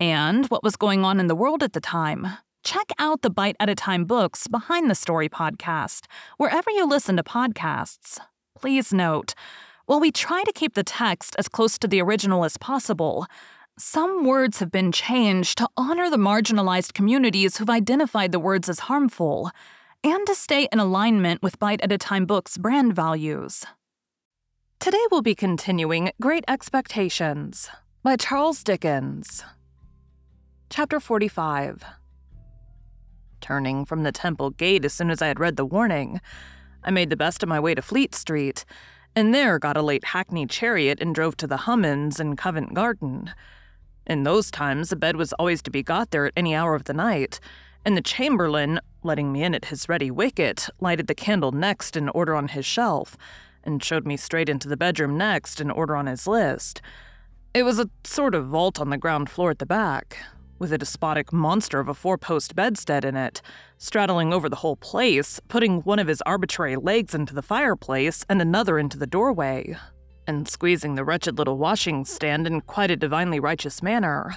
and what was going on in the world at the time, check out the Bite at a Time Books Behind the Story podcast, wherever you listen to podcasts. Please note, while we try to keep the text as close to the original as possible, some words have been changed to honor the marginalized communities who've identified the words as harmful, and to stay in alignment with Bite at a Time Books' brand values. Today we'll be continuing Great Expectations by Charles Dickens. Chapter 45. Turning from the Temple gate as soon as I had read the warning, I made the best of my way to Fleet Street, and there got a late hackney chariot and drove to the Hummums in Covent Garden. In those times, a bed was always to be got there at any hour of the night, and the chamberlain, letting me in at his ready wicket, lighted the candle next in order on his shelf, and showed me straight into the bedroom next in order on his list. It was a sort of vault on the ground floor at the back, with a despotic monster of a four-post bedstead in it, straddling over the whole place, putting one of his arbitrary legs into the fireplace and another into the doorway, and squeezing the wretched little washing stand in quite a divinely righteous manner.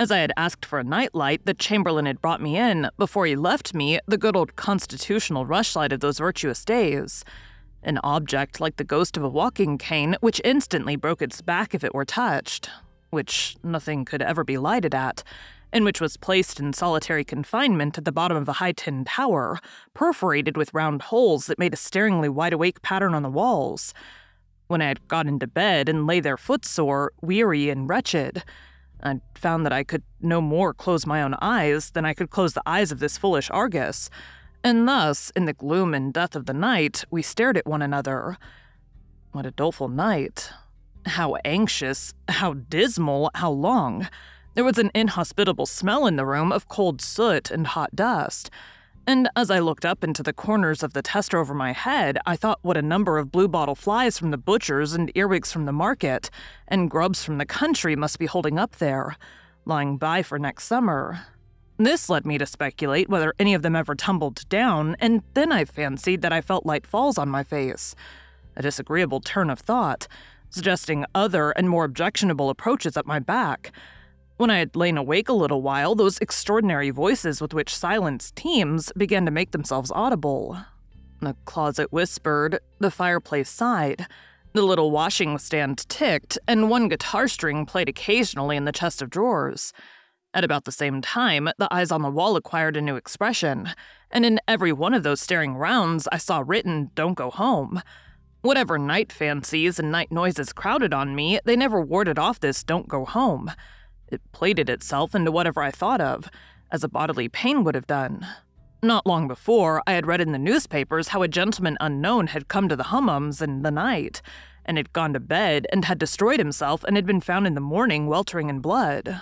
As I had asked for a nightlight, the chamberlain had brought me in, before he left me, the good old constitutional rushlight of those virtuous days, an object like the ghost of a walking cane which instantly broke its back if it were touched, which nothing could ever be lighted at, and which was placed in solitary confinement at the bottom of a high tin tower, perforated with round holes that made a staringly wide-awake pattern on the walls. When I had got into bed and lay there footsore, weary and wretched, I found that I could no more close my own eyes than I could close the eyes of this foolish Argus, and thus, in the gloom and death of the night, we stared at one another. What a doleful night! How anxious, how dismal, how long. There was an inhospitable smell in the room of cold soot and hot dust, and as I looked up into the corners of the tester over my head, I thought what a number of blue-bottle flies from the butchers and earwigs from the market, and grubs from the country must be holding up there, lying by for next summer. This led me to speculate whether any of them ever tumbled down, and then I fancied that I felt light falls on my face. A disagreeable turn of thought, suggesting other and more objectionable approaches up my back. When I had lain awake a little while, those extraordinary voices with which silence teems began to make themselves audible. The closet whispered, the fireplace sighed, the little washing stand ticked, and one guitar string played occasionally in the chest of drawers. At about the same time, the eyes on the wall acquired a new expression, and in every one of those staring rounds I saw written, "Don't go home." Whatever night fancies and night noises crowded on me, they never warded off this "don't go home." It plaited itself into whatever I thought of, as a bodily pain would have done. Not long before, I had read in the newspapers how a gentleman unknown had come to the Hummums in the night, and had gone to bed and had destroyed himself and had been found in the morning weltering in blood.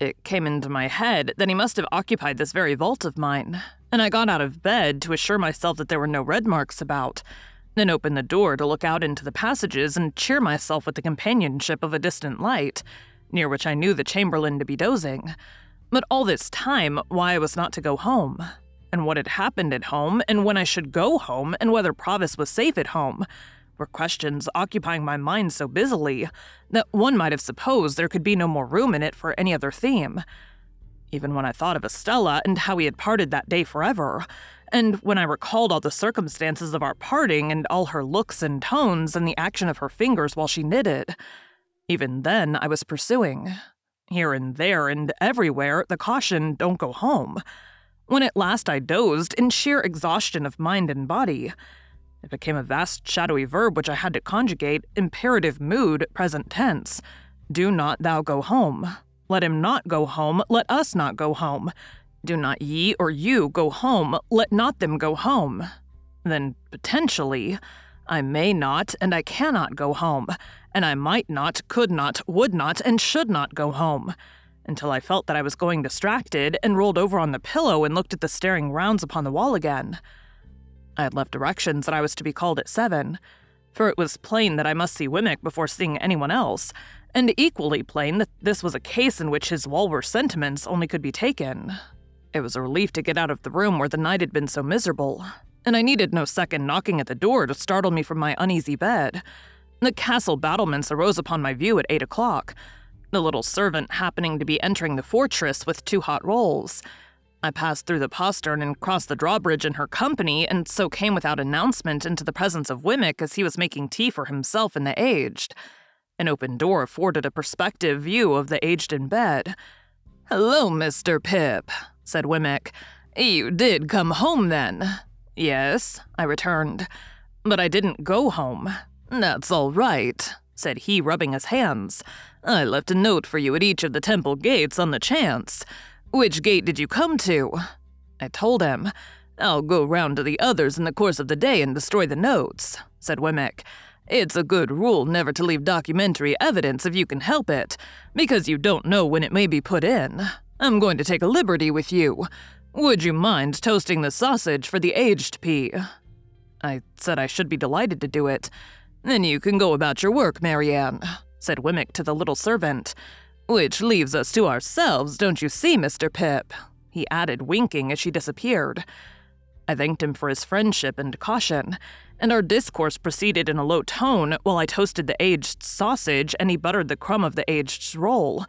It came into my head that he must have occupied this very vault of mine, and I got out of bed to assure myself that there were no red marks about, then opened the door to look out into the passages and cheer myself with the companionship of a distant light, near which I knew the chamberlain to be dozing. But all this time, why I was not to go home, and what had happened at home, and when I should go home, and whether Provis was safe at home, were questions occupying my mind so busily that one might have supposed there could be no more room in it for any other theme. Even when I thought of Estella and how we had parted that day forever, and when I recalled all the circumstances of our parting and all her looks and tones and the action of her fingers while she knitted, even then I was pursuing, here and there and everywhere, the caution, "Don't go home." When at last I dozed, in sheer exhaustion of mind and body, it became a vast shadowy verb which I had to conjugate, imperative mood, present tense. Do not thou go home. Let him not go home. Let us not go home. Do not ye or you go home. Let not them go home. Then, potentially, I may not and I cannot go home, and I might not, could not, would not, and should not go home, until I felt that I was going distracted and rolled over on the pillow and looked at the staring rounds upon the wall again. I had left directions that I was to be called at 7, for it was plain that I must see Wemmick before seeing anyone else, and equally plain that this was a case in which his Walworth sentiments only could be taken. It was a relief to get out of the room where the night had been so miserable, and I needed no second knocking at the door to startle me from my uneasy bed. The castle battlements arose upon my view at 8 o'clock, the little servant happening to be entering the fortress with 2 hot rolls. I passed through the postern and crossed the drawbridge in her company, and so came without announcement into the presence of Wemmick as he was making tea for himself and the aged. An open door afforded a perspective view of the aged in bed. "Hello, Mr. Pip," said Wemmick. "You did come home, then?" "Yes," I returned. "But I didn't go home." "That's all right," said he, rubbing his hands. "I left a note for you at each of the temple gates on the chance. Which gate did you come to?" I told him. "I'll go round to the others in the course of the day and destroy the notes," said Wemmick. "It's a good rule never to leave documentary evidence if you can help it, because you don't know when it may be put in. I'm going to take a liberty with you. Would you mind toasting the sausage for the aged P?" I said I should be delighted to do it. "Then you can go about your work, Marianne," said Wemmick to the little servant. "Which leaves us to ourselves, don't you see, Mr. Pip?" he added, winking as she disappeared. I thanked him for his friendship and caution, and our discourse proceeded in a low tone while I toasted the aged sausage and he buttered the crumb of the aged's roll.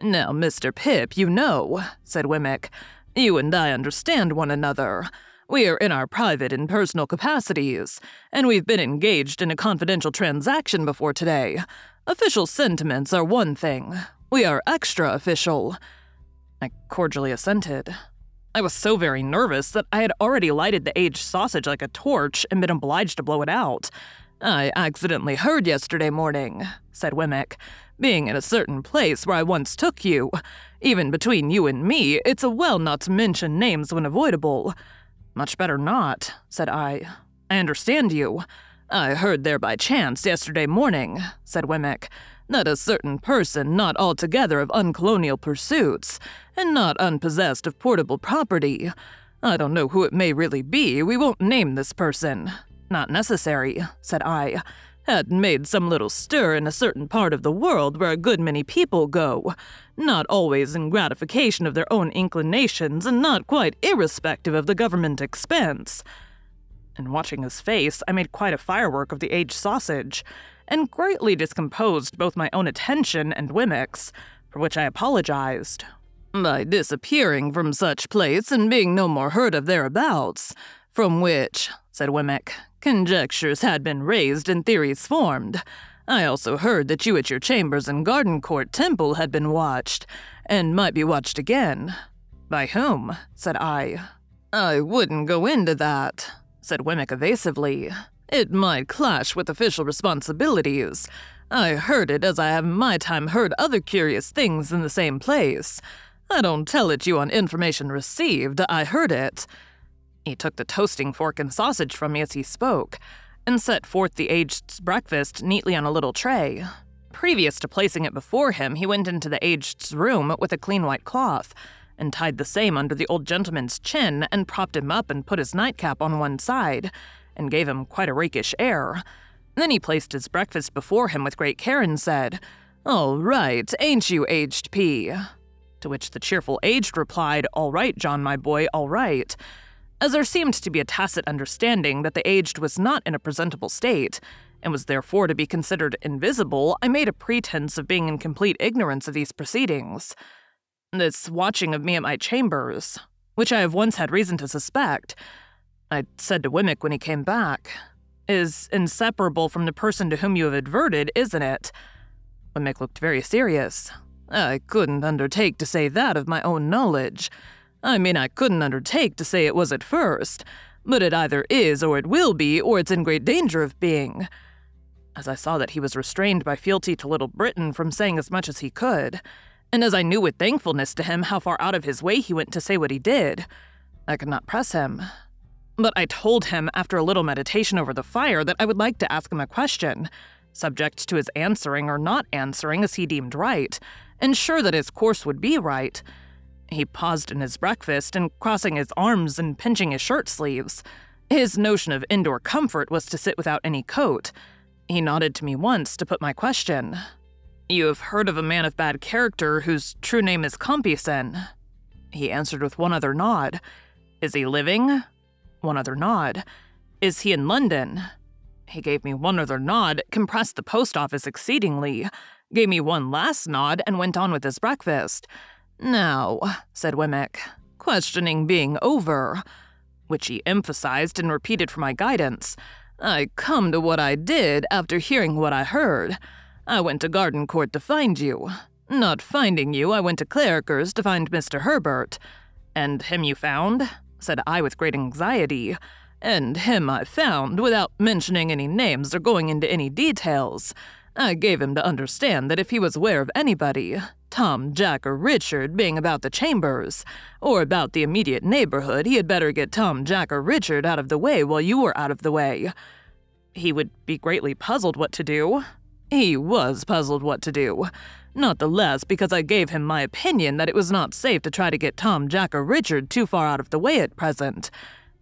"Now, Mr. Pip, you know," said Wemmick, "you and I understand one another. We are in our private and personal capacities, and we've been engaged in a confidential transaction before today. Official sentiments are one thing. We are extra official." I cordially assented. I was so very nervous that I had already lighted the aged sausage like a torch and been obliged to blow it out. "I accidentally heard yesterday morning," said Wemmick, "being in a certain place where I once took you. Even between you and me, it's a well not to mention names when avoidable." "Much better not," said I. "I understand you." "I heard there by chance yesterday morning," said Wemmick, "that a certain person not altogether of uncolonial pursuits, and not unpossessed of portable property. I don't know who it may really be, we won't name this person." "Not necessary," said I. "Had made some little stir in a certain part of the world where a good many people go, not always in gratification of their own inclinations and not quite irrespective of the government expense." And watching his face, I made quite a firework of the aged sausage, and greatly discomposed both my own attention and Wemmick's, for which I apologized. "By disappearing from such place and being no more heard of thereabouts, from which," said Wemmick, "conjectures had been raised and theories formed. I also heard that you at your chambers in Garden Court Temple had been watched, and might be watched again." "By whom?" said I. "I wouldn't go into that," said Wemmick evasively. "It might clash with official responsibilities. I heard it as I have in my time heard other curious things in the same place. I don't tell it you on information received, I heard it." He took the toasting fork and sausage from me as he spoke, and set forth the aged's breakfast neatly on a little tray. Previous to placing it before him, he went into the aged's room with a clean white cloth, and tied the same under the old gentleman's chin, and propped him up and put his nightcap on one side, and gave him quite a rakish air. Then he placed his breakfast before him with great care and said, "All right, ain't you, aged P?" To which the cheerful aged replied, "All right, John, my boy, all right." As there seemed to be a tacit understanding that the aged was not in a presentable state, and was therefore to be considered invisible, I made a pretense of being in complete ignorance of these proceedings. This watching of me at my chambers, which I have once had reason to suspect, I said to Wemmick when he came back, "is inseparable from the person to whom you have adverted, isn't it?" Wemmick looked very serious. "I couldn't undertake to say that of my own knowledge. I mean, I couldn't undertake to say it was at first, but it either is or it will be, or it's in great danger of being." As I saw that he was restrained by fealty to Little Britain from saying as much as he could, and as I knew with thankfulness to him how far out of his way he went to say what he did, I could not press him. But I told him, after a little meditation over the fire, that I would like to ask him a question, subject to his answering or not answering as he deemed right, and sure that his course would be right. He paused in his breakfast and crossing his arms and pinching his shirt sleeves. His notion of indoor comfort was to sit without any coat. He nodded to me once to put my question. "You have heard of a man of bad character whose true name is Compeyson?" He answered with one other nod. "Is he living?" One other nod. "Is he in London?" He gave me one other nod, compressed the post office exceedingly, gave me one last nod, and went on with his breakfast. "Now," said Wemmick, "questioning being over," which he emphasized and repeated for my guidance, "I come to what I did after hearing what I heard. I went to Garden Court to find you. Not finding you, I went to Clarriker's to find Mr. Herbert." "And him you found?" said I with great anxiety. "And him I found, without mentioning any names or going into any details. I gave him to understand that if he was aware of anybody, Tom, Jack, or Richard being about the chambers, or about the immediate neighborhood, he had better get Tom, Jack, or Richard out of the way while you were out of the way." He would be greatly puzzled what to do. He was puzzled what to do. Not the less because I gave him my opinion that it was not safe to try to get Tom, Jack, or Richard too far out of the way at present.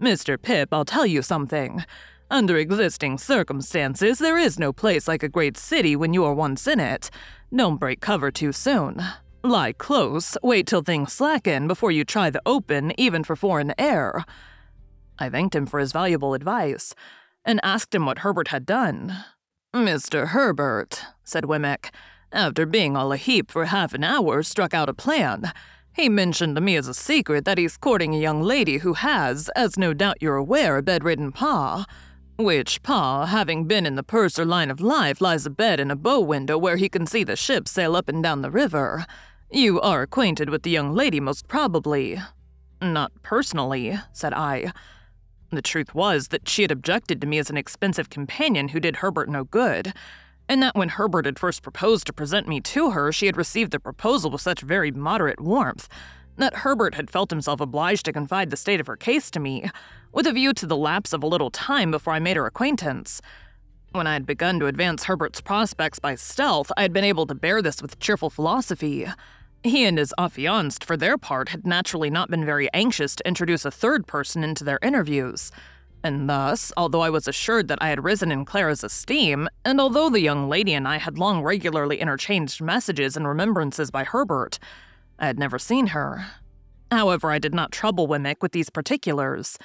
"Mr. Pip, I'll tell you something. Under existing circumstances, there is no place like a great city when you are once in it. Don't break cover too soon. Lie close, wait till things slacken before you try the open, even for foreign air." I thanked him for his valuable advice, and asked him what Herbert had done. "Mr. Herbert," said Wemmick, "after being all a heap for half an hour, struck out a plan. He mentioned to me as a secret that he's courting a young lady who has, as no doubt you're aware, a bedridden pa, which pa, having been in the purser line of life, lies abed in a bow window where he can see the ships sail up and down the river. You are acquainted with the young lady, most probably." "Not personally," said I. The truth was that she had objected to me as an expensive companion who did Herbert no good, and that when Herbert had first proposed to present me to her, she had received the proposal with such very moderate warmth that Herbert had felt himself obliged to confide the state of her case to me, with a view to the lapse of a little time before I made her acquaintance. When I had begun to advance Herbert's prospects by stealth, I had been able to bear this with cheerful philosophy. He and his affianced, for their part, had naturally not been very anxious to introduce a third person into their interviews. And thus, although I was assured that I had risen in Clara's esteem, and although the young lady and I had long regularly interchanged messages and remembrances by Herbert, I had never seen her. However, I did not trouble Wemmick with these particulars.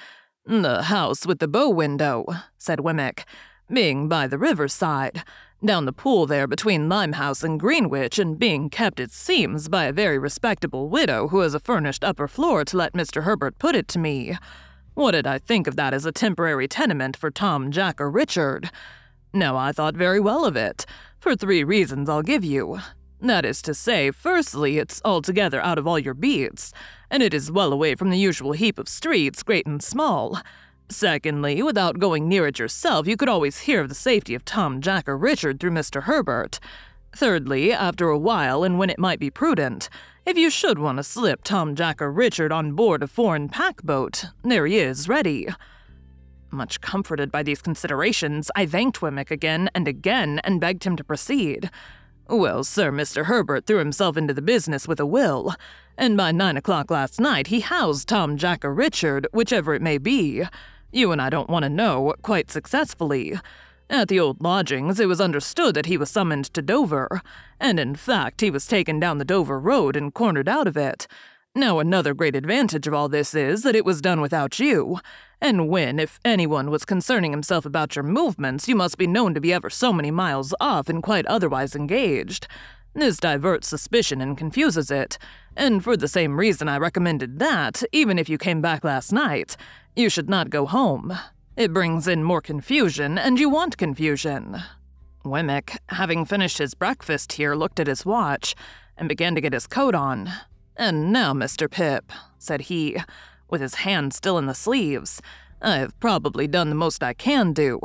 "The house with the bow window," said Wemmick, "being by the riverside, down the pool there between Limehouse and Greenwich, and being kept, it seems, by a very respectable widow who has a furnished upper floor, to let Mr. Herbert put it to me. What did I think of that as a temporary tenement for Tom, Jack, or Richard? Now I thought very well of it, for three reasons I'll give you. That is to say, firstly, it's altogether out of all your beats, and it is well away from the usual heap of streets, great and small. Secondly, without going near it yourself, you could always hear of the safety of Tom, Jack, or Richard through Mr. Herbert. Thirdly, after a while, and when it might be prudent, if you should want to slip Tom, Jack, or Richard on board a foreign pack boat, there he is ready." Much comforted by these considerations, I thanked Wemmick again and begged him to proceed. "Well, sir, Mr. Herbert threw himself into the business with a will, and by 9 o'clock last night he housed Tom, Jack, or Richard, whichever it may be, you and I don't want to know, quite successfully. At the old lodgings, it was understood that he was summoned to Dover, and in fact he was taken down the Dover road and cornered out of it. Now another great advantage of all this is that it was done without you, and when, if anyone was concerning himself about your movements, you must be known to be ever so many miles off and quite otherwise engaged. This diverts suspicion and confuses it, and for the same reason I recommended that, even if you came back last night, you should not go home. It brings in more confusion, and you want confusion." Wemmick, having finished his breakfast here, looked at his watch, and began to get his coat on. "And now, Mr. Pip," said he, with his hand still in the sleeves, "I have probably done the most I can do,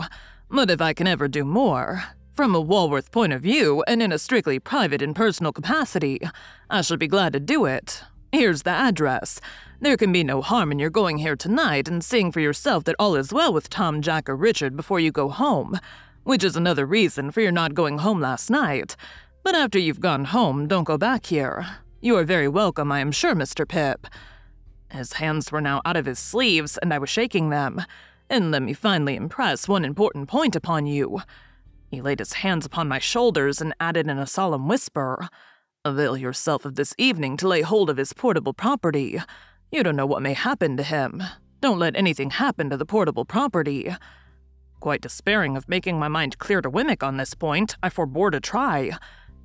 but if I can ever do more, from a Walworth point of view and in a strictly private and personal capacity, I shall be glad to do it. Here's the address. There can be no harm in your going here tonight and seeing for yourself that all is well with Tom, Jack, or Richard before you go home, which is another reason for your not going home last night. But after you've gone home, don't go back here. You are very welcome, I am sure, Mr. Pip." His hands were now out of his sleeves, and I was shaking them. "And let me finally impress one important point upon you." He laid his hands upon my shoulders and added in a solemn whisper, "Avail yourself of this evening to lay hold of his portable property. You don't know what may happen to him. Don't let anything happen to the portable property." Quite despairing of making my mind clear to Wemmick on this point, I forbore to try.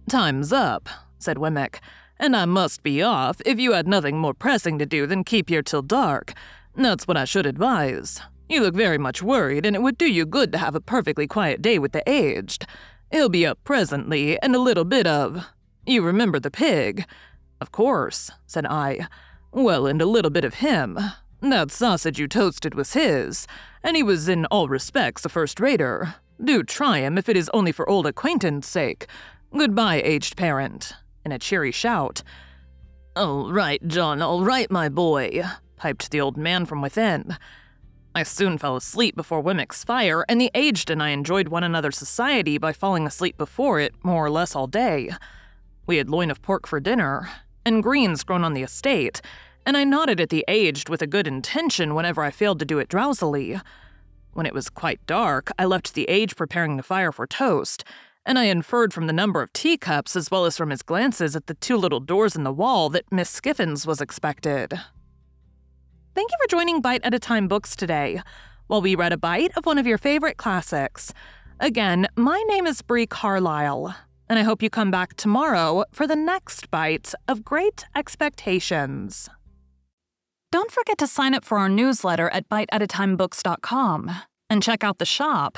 "Time's up," said Wemmick, "and I must be off if you had nothing more pressing to do than keep here till dark. That's what I should advise. You look very much worried, and it would do you good to have a perfectly quiet day with the aged. He'll be up presently, and a little bit of— You remember the pig?" "Of course," said I. "Well, and a little bit of him. That sausage you toasted was his, and he was in all respects a first-rater. Do try him if it is only for old acquaintance' sake. Goodbye, aged parent," in a cheery shout. "All right, John, all right, my boy," piped the old man from within. I soon fell asleep before Wemmick's fire, and the aged and I enjoyed one another's society by falling asleep before it more or less all day. We had loin of pork for dinner, and greens grown on the estate, and I nodded at the aged with a good intention whenever I failed to do it drowsily. When it was quite dark, I left the aged preparing the fire for toast, and I inferred from the number of teacups as well as from his glances at the two little doors in the wall that Miss Skiffins was expected. Thank you for joining Bite at a Time Books today, while we read a bite of one of your favorite classics. Again, my name is Bree Carlile, and I hope you come back tomorrow for the next bite of Great Expectations. Don't forget to sign up for our newsletter at biteatatimebooks.com and check out the shop.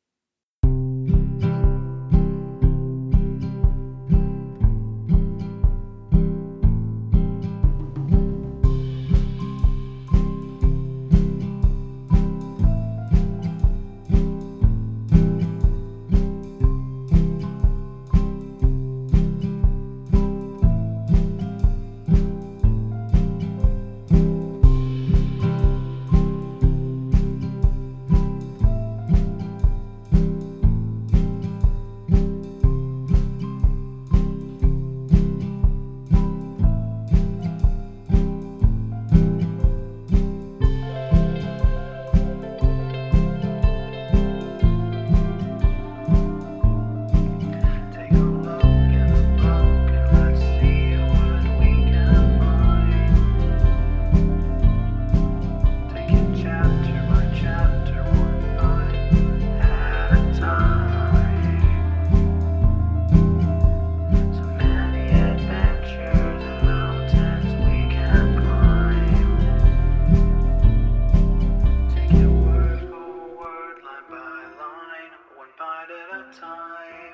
Time.